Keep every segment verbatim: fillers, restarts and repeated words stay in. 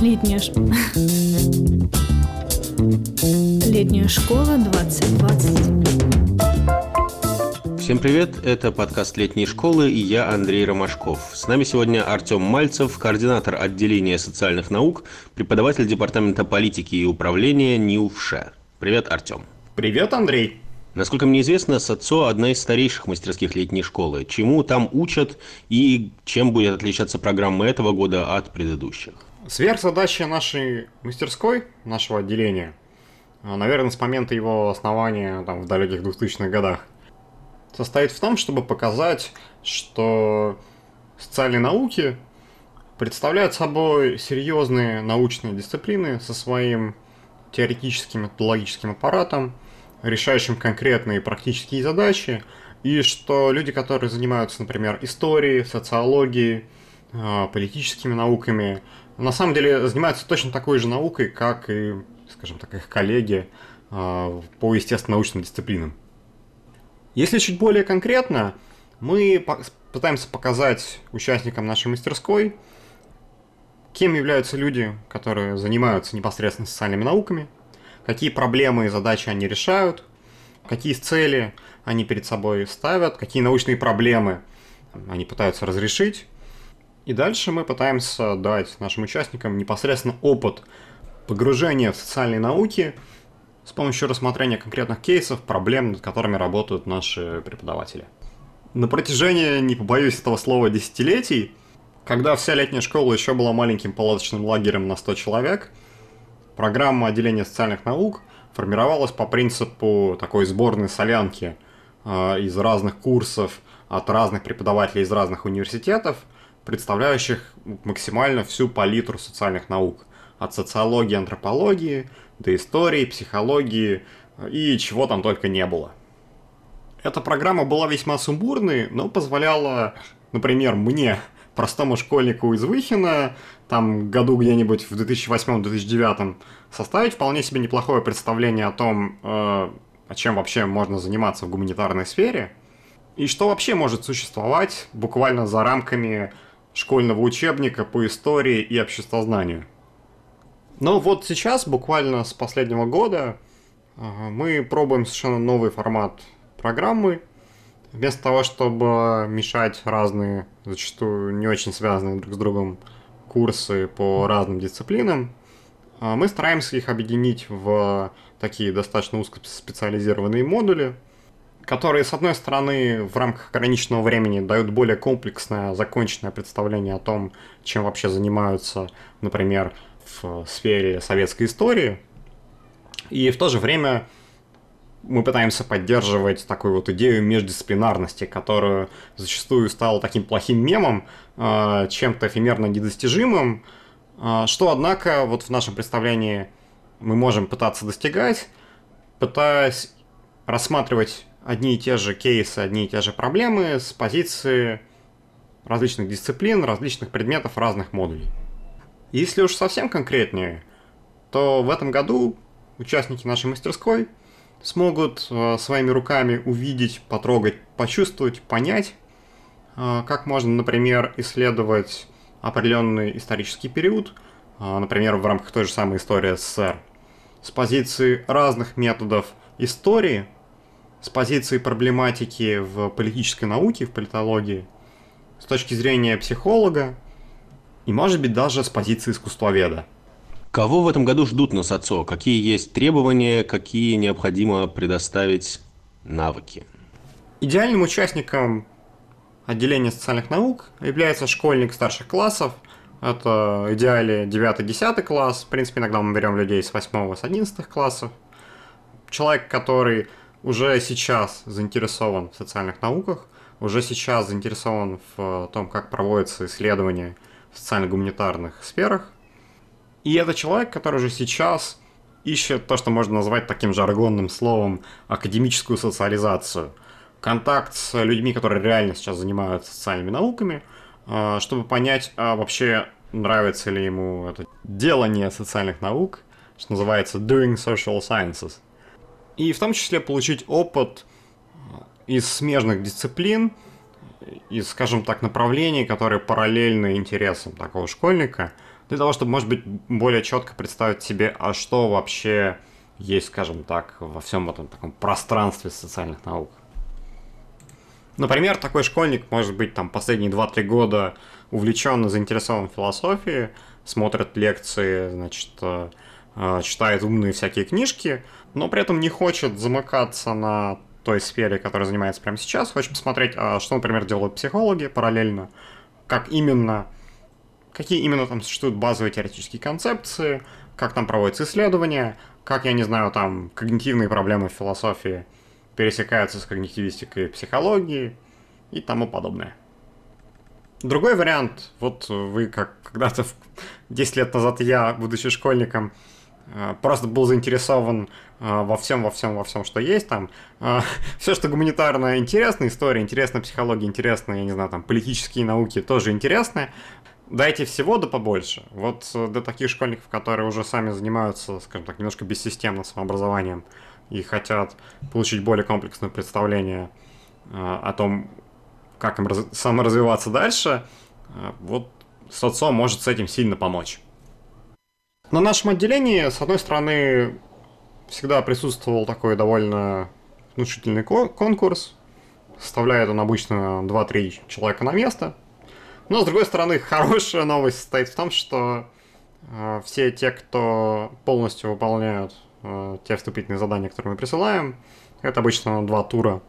Летняя школа. Летняя школа двадцать двадцать. Всем привет, это подкаст «Летней школы» и я, Андрей Ромашков. С нами сегодня Артём Мальцев, координатор отделения социальных наук, преподаватель департамента политики и управления НИУ ВШЭ. Привет, Артём. Привет, Андрей. Насколько мне известно, САЦО – одна из старейших мастерских летней школы. Чему там учат и чем будет отличаться программа этого года от предыдущих? Сверхзадача нашей мастерской, нашего отделения, наверное, с момента его основания там, в далеких двухтысячных годах, состоит в том, чтобы показать, что социальные науки представляют собой серьезные научные дисциплины со своим теоретическим и методологическим аппаратом, решающим конкретные практические задачи, и что люди, которые занимаются, например, историей, социологией, политическими науками, на самом деле занимаются точно такой же наукой, как и, скажем так, их коллеги по естественно-научным дисциплинам. Если чуть более конкретно, мы пытаемся показать участникам нашей мастерской, кем являются люди, которые занимаются непосредственно социальными науками, какие проблемы и задачи они решают, какие цели они перед собой ставят, какие научные проблемы они пытаются разрешить. И дальше мы пытаемся дать нашим участникам непосредственно опыт погружения в социальные науки с помощью рассмотрения конкретных кейсов, проблем, над которыми работают наши преподаватели. На протяжении, не побоюсь этого слова, десятилетий, когда вся летняя школа еще была маленьким палаточным лагерем на сто человек, программа отделения социальных наук формировалась по принципу такой сборной солянки э, из разных курсов от разных преподавателей из разных университетов, представляющих максимально всю палитру социальных наук. От социологии, антропологии, до истории, психологии и чего там только не было. Эта программа была весьма сумбурной, но позволяла, например, мне, простому школьнику из Выхина, там году где-нибудь в две тысячи восьмом - две тысячи девятом, составить вполне себе неплохое представление о том, э, чем вообще можно заниматься в гуманитарной сфере, и что вообще может существовать буквально за рамками школьного учебника по истории и обществознанию. Но вот сейчас, буквально с последнего года, э, мы пробуем совершенно новый формат программы. Вместо того, чтобы мешать разные, зачастую не очень связанные друг с другом курсы по разным дисциплинам, мы стараемся их объединить в такие достаточно узкоспециализированные модули, которые, с одной стороны, в рамках ограниченного времени дают более комплексное, законченное представление о том, чем вообще занимаются, например, в сфере советской истории, и в то же время мы пытаемся поддерживать такую вот идею междисциплинарности, которая зачастую стала таким плохим мемом, чем-то эфемерно недостижимым, что, однако, вот в нашем представлении мы можем пытаться достигать, пытаясь рассматривать одни и те же кейсы, одни и те же проблемы с позиции различных дисциплин, различных предметов, разных модулей. Если уж совсем конкретнее, то в этом году участники нашей мастерской смогут э, своими руками увидеть, потрогать, почувствовать, понять, э, как можно, например, исследовать определенный исторический период, э, например, в рамках той же самой истории СССР, с позиции разных методов истории, с позиции проблематики в политической науке, в политологии, с точки зрения психолога и, может быть, даже с позиции искусствоведа. Кого в этом году ждут на САЦО? Какие есть требования, какие необходимо предоставить навыки? Идеальным участником отделения социальных наук является школьник старших классов. Это в идеале девятый-десятый класс. В принципе, иногда мы берем людей с восьмого-одиннадцатого классов. Человек, который уже сейчас заинтересован в социальных науках, уже сейчас заинтересован в том, как проводятся исследования в социально-гуманитарных сферах. И это человек, который уже сейчас ищет то, что можно назвать таким жаргонным словом академическую социализацию. Контакт с людьми, которые реально сейчас занимаются социальными науками, чтобы понять, а вообще нравится ли ему это делание социальных наук, что называется doing social sciences. И в том числе получить опыт из смежных дисциплин из, скажем так, направлений, которые параллельны интересам такого школьника, для того, чтобы, может быть, более четко представить себе, а что вообще есть, скажем так, во всем этом таком пространстве социальных наук. Например, такой школьник, может быть, там последние два-три года увлеченно заинтересован в философии, смотрит лекции, значит, читает умные всякие книжки, но при этом не хочет замыкаться на той сфере, которой занимается прямо сейчас. Хочет посмотреть, что, например, делают психологи параллельно, как именно, какие именно там существуют базовые теоретические концепции, как там проводятся исследования, как, я не знаю, там когнитивные проблемы в философии пересекаются с когнитивистикой психологии и тому подобное. Другой вариант, вот вы как когда-то десять лет назад я, будучи школьником, просто был заинтересован во всем, во всем, во всем, что есть там. Все, что гуманитарно интересно, история интересна, психология интересна, я не знаю, там политические науки тоже интересны. Дайте всего, да побольше. Вот для таких школьников, которые уже сами занимаются, скажем так, немножко бессистемным самообразованием и хотят получить более комплексное представление о том, как им раз... саморазвиваться дальше, вот САЦО может с этим сильно помочь. На нашем отделении, с одной стороны, всегда присутствовал такой довольно внушительный конкурс, составляет он обычно два-три человека на место, но, с другой стороны, хорошая новость состоит в том, что э, все те, кто полностью выполняют э, те вступительные задания, которые мы присылаем, это обычно два тура,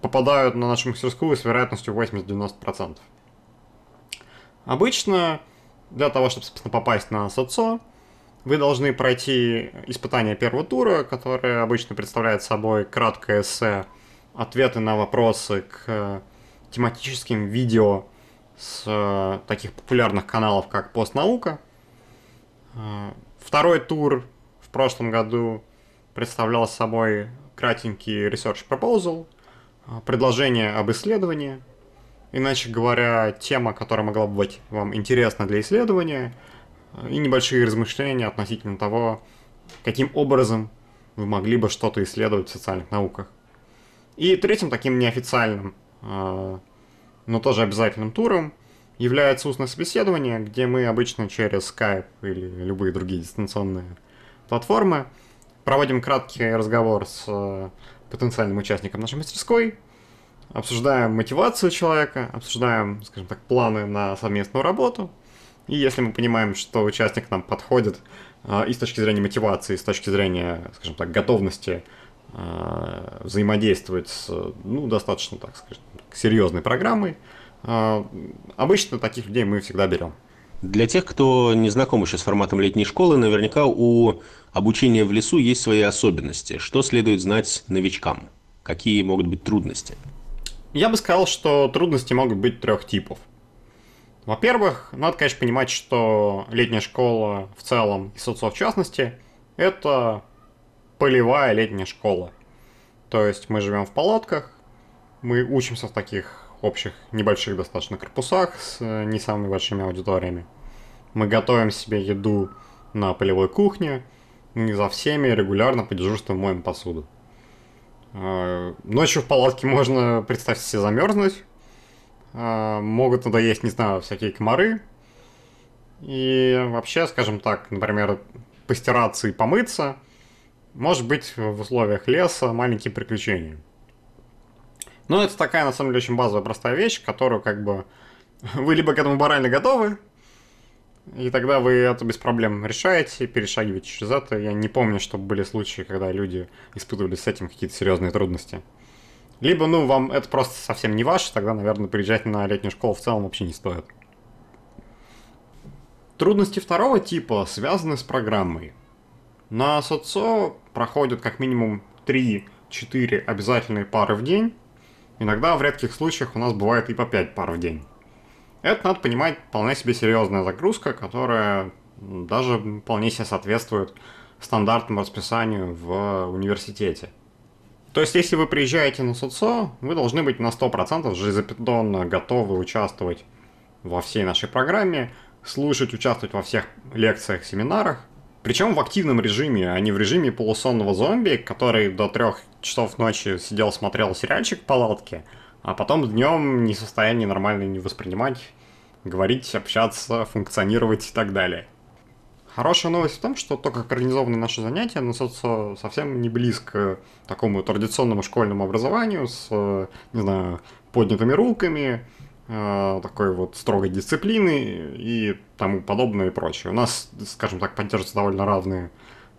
попадают на нашу мастерскую с вероятностью восемьдесят-девяносто процентов. Обычно для того, чтобы, собственно, попасть на САЦО, вы должны пройти испытание первого тура, которое обычно представляет собой краткое эссе, ответы на вопросы к тематическим видео с таких популярных каналов, как Постнаука. Второй тур в прошлом году представлял собой кратенький research proposal, предложение об исследовании, иначе говоря, тема, которая могла бы быть вам интересна для исследования, и небольшие размышления относительно того, каким образом вы могли бы что-то исследовать в социальных науках. И третьим таким неофициальным, но тоже обязательным туром является устное собеседование, где мы обычно через Skype или любые другие дистанционные платформы проводим краткий разговор с потенциальным участником нашей мастерской, обсуждаем мотивацию человека, обсуждаем, скажем так, планы на совместную работу. И если мы понимаем, что участник нам подходит э, и с точки зрения мотивации, и с точки зрения, скажем так, готовности э, взаимодействовать с, ну, достаточно, так скажем, серьезной программой, э, обычно таких людей мы всегда берем. Для тех, кто не знаком еще с форматом летней школы, наверняка у обучения в лесу есть свои особенности. Что следует знать новичкам? Какие могут быть трудности? Я бы сказал, что трудности могут быть трех типов. Во-первых, надо, конечно, понимать, что летняя школа в целом, и САЦО в частности, это полевая летняя школа. То есть мы живем в палатках, мы учимся в таких общих небольших достаточно корпусах с не самыми большими аудиториями. Мы готовим себе еду на полевой кухне, не за всеми регулярно по дежурству моем посуду. Ночью в палатке можно, представьте себе, замерзнуть, могут надоесть, не знаю, всякие комары. И вообще, скажем так, например, постираться и помыться может быть в условиях леса маленькие приключения. Но это такая, на самом деле, очень базовая простая вещь, которую как бы вы либо к этому морально готовы, и тогда вы это без проблем решаете, перешагиваете через это. Я не помню, чтобы были случаи, когда люди испытывали с этим какие-то серьезные трудности. Либо, ну, вам это просто совсем не ваше, тогда, наверное, приезжать на летнюю школу в целом вообще не стоит. Трудности второго типа связаны с программой. На САЦО проходят как минимум три-четыре обязательные пары в день. Иногда, в редких случаях, у нас бывает и по пять пар в день. Это, надо понимать, вполне себе серьезная загрузка, которая даже вполне себе соответствует стандартному расписанию в университете. То есть, если вы приезжаете на САЦО, вы должны быть на сто процентов железобетонно готовы участвовать во всей нашей программе, слушать, участвовать во всех лекциях, семинарах. Причем в активном режиме, а не в режиме полусонного зомби, который до трех часов ночи сидел, смотрел сериальчик в палатке, а потом днем не в состоянии нормально не воспринимать, говорить, общаться, функционировать и так далее. Хорошая новость в том, что то, как организованы наши занятия на САЦО, совсем не близко к такому традиционному школьному образованию с, не знаю, поднятыми руками, такой вот строгой дисциплины и тому подобное и прочее. У нас, скажем так, поддерживаются довольно равные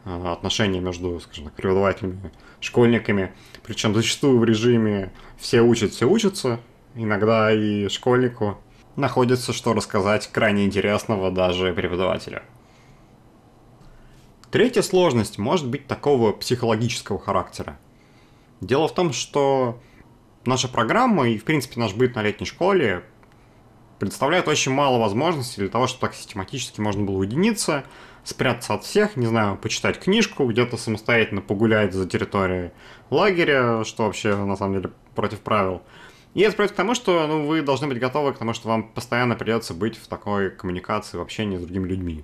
отношения между, скажем так, преподавателями, школьниками, причем зачастую в режиме «все учат, все учатся», иногда и школьнику находится, что рассказать крайне интересного даже преподавателя. Третья сложность может быть такого психологического характера. Дело в том, что наша программа и, в принципе, наш быт на летней школе представляет очень мало возможностей для того, чтобы так систематически можно было уединиться, спрятаться от всех, не знаю, почитать книжку, где-то самостоятельно погулять за территорией лагеря, что вообще, на самом деле, против правил. И это против того, что ну, вы должны быть готовы к тому, что вам постоянно придется быть в такой коммуникации, в общении с другими людьми.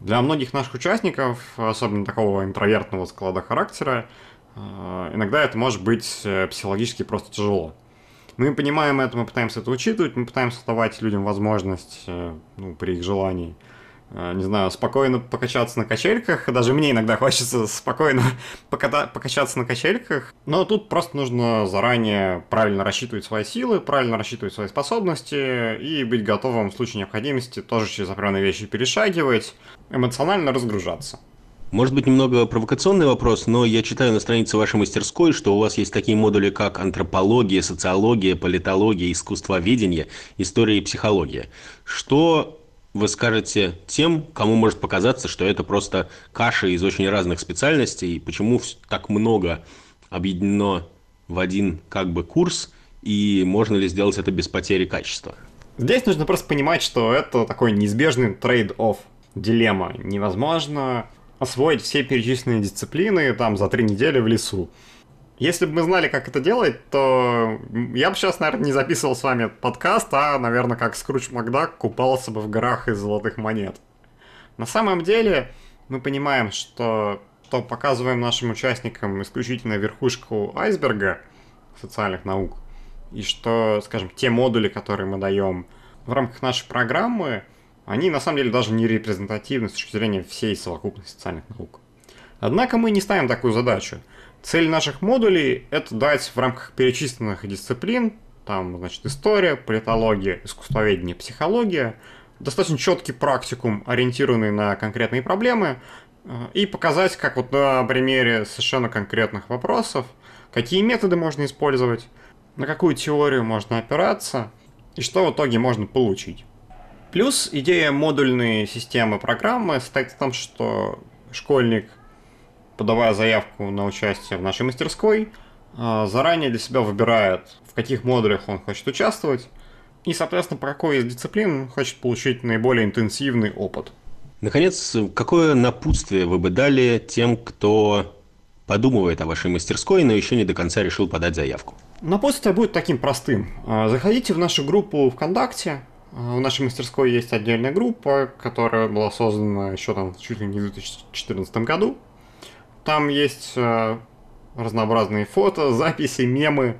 Для многих наших участников, особенно такого интровертного склада характера, иногда это может быть психологически просто тяжело. Мы понимаем это, мы пытаемся это учитывать, мы пытаемся давать людям возможность, ну, при их желании, не знаю, спокойно покачаться на качельках. Даже мне иногда хочется спокойно покачаться на качельках. Но тут просто нужно заранее правильно рассчитывать свои силы, правильно рассчитывать свои способности и быть готовым в случае необходимости тоже через определенные вещи перешагивать, эмоционально разгружаться. Может быть, немного провокационный вопрос, но я читаю на странице вашей мастерской, что у вас есть такие модули, как антропология, социология, политология, искусствоведение, история и психология. Что вы скажете тем, кому может показаться, что это просто каша из очень разных специальностей, и почему так много объединено в один как бы курс, и можно ли сделать это без потери качества? Здесь нужно просто понимать, что это такой неизбежный трейд-офф, дилемма. Невозможно освоить все перечисленные дисциплины там за три недели в лесу. Если бы мы знали, как это делать, то я бы сейчас, наверное, не записывал с вами подкаст, а, наверное, как Скрудж МакДак купался бы в горах из золотых монет. На самом деле мы понимаем, что, что показываем нашим участникам исключительно верхушку айсберга социальных наук, и что, скажем, те модули, которые мы даем в рамках нашей программы, они на самом деле даже не репрезентативны с точки зрения всей совокупности социальных наук. Однако мы не ставим такую задачу. Цель наших модулей — это дать в рамках перечисленных дисциплин, там, значит, история, политология, искусствоведение, психология, достаточно четкий практикум, ориентированный на конкретные проблемы, и показать, как вот на примере совершенно конкретных вопросов, какие методы можно использовать, на какую теорию можно опираться, и что в итоге можно получить. Плюс идея модульной системы программы состоит в том, что школьник, подавая заявку на участие в нашей мастерской, заранее для себя выбирает, в каких модулях он хочет участвовать и, соответственно, по какой из дисциплин он хочет получить наиболее интенсивный опыт. Наконец, какое напутствие вы бы дали тем, кто подумывает о вашей мастерской, но еще не до конца решил подать заявку? Напутствие будет таким простым. Заходите в нашу группу ВКонтакте. В нашей мастерской есть отдельная группа, которая была создана еще там чуть ли не в две тысячи четырнадцатом году. Там есть разнообразные фото, записи, мемы.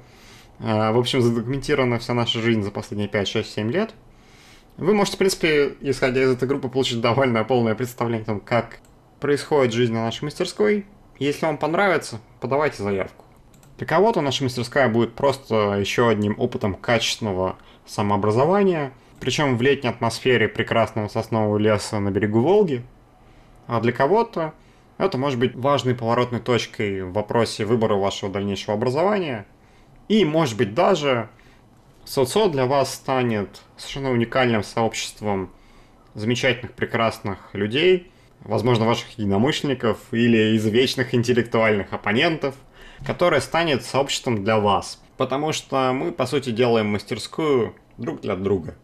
В общем, задокументирована вся наша жизнь за последние пять, шесть, семь лет. Вы можете, в принципе, исходя из этой группы, получить довольно полное представление о том, как происходит жизнь на нашей мастерской. Если вам понравится, подавайте заявку. Для кого-то наша мастерская будет просто еще одним опытом качественного самообразования, причем в летней атмосфере прекрасного соснового леса на берегу Волги. А для кого-то это может быть важной поворотной точкой в вопросе выбора вашего дальнейшего образования. И, может быть, даже САЦО для вас станет совершенно уникальным сообществом замечательных, прекрасных людей, возможно, ваших единомышленников или извечных интеллектуальных оппонентов, которое станет сообществом для вас. Потому что мы, по сути, делаем мастерскую друг для друга.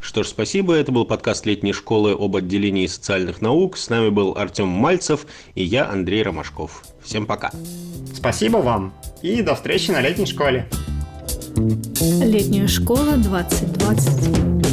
Что ж, спасибо. Это был подкаст летней школы об отделении социальных наук. С нами был Артём Мальцев и я, Андрей Ромашков. Всем пока. Спасибо вам и до встречи на летней школе. Летняя школа двадцать двадцать.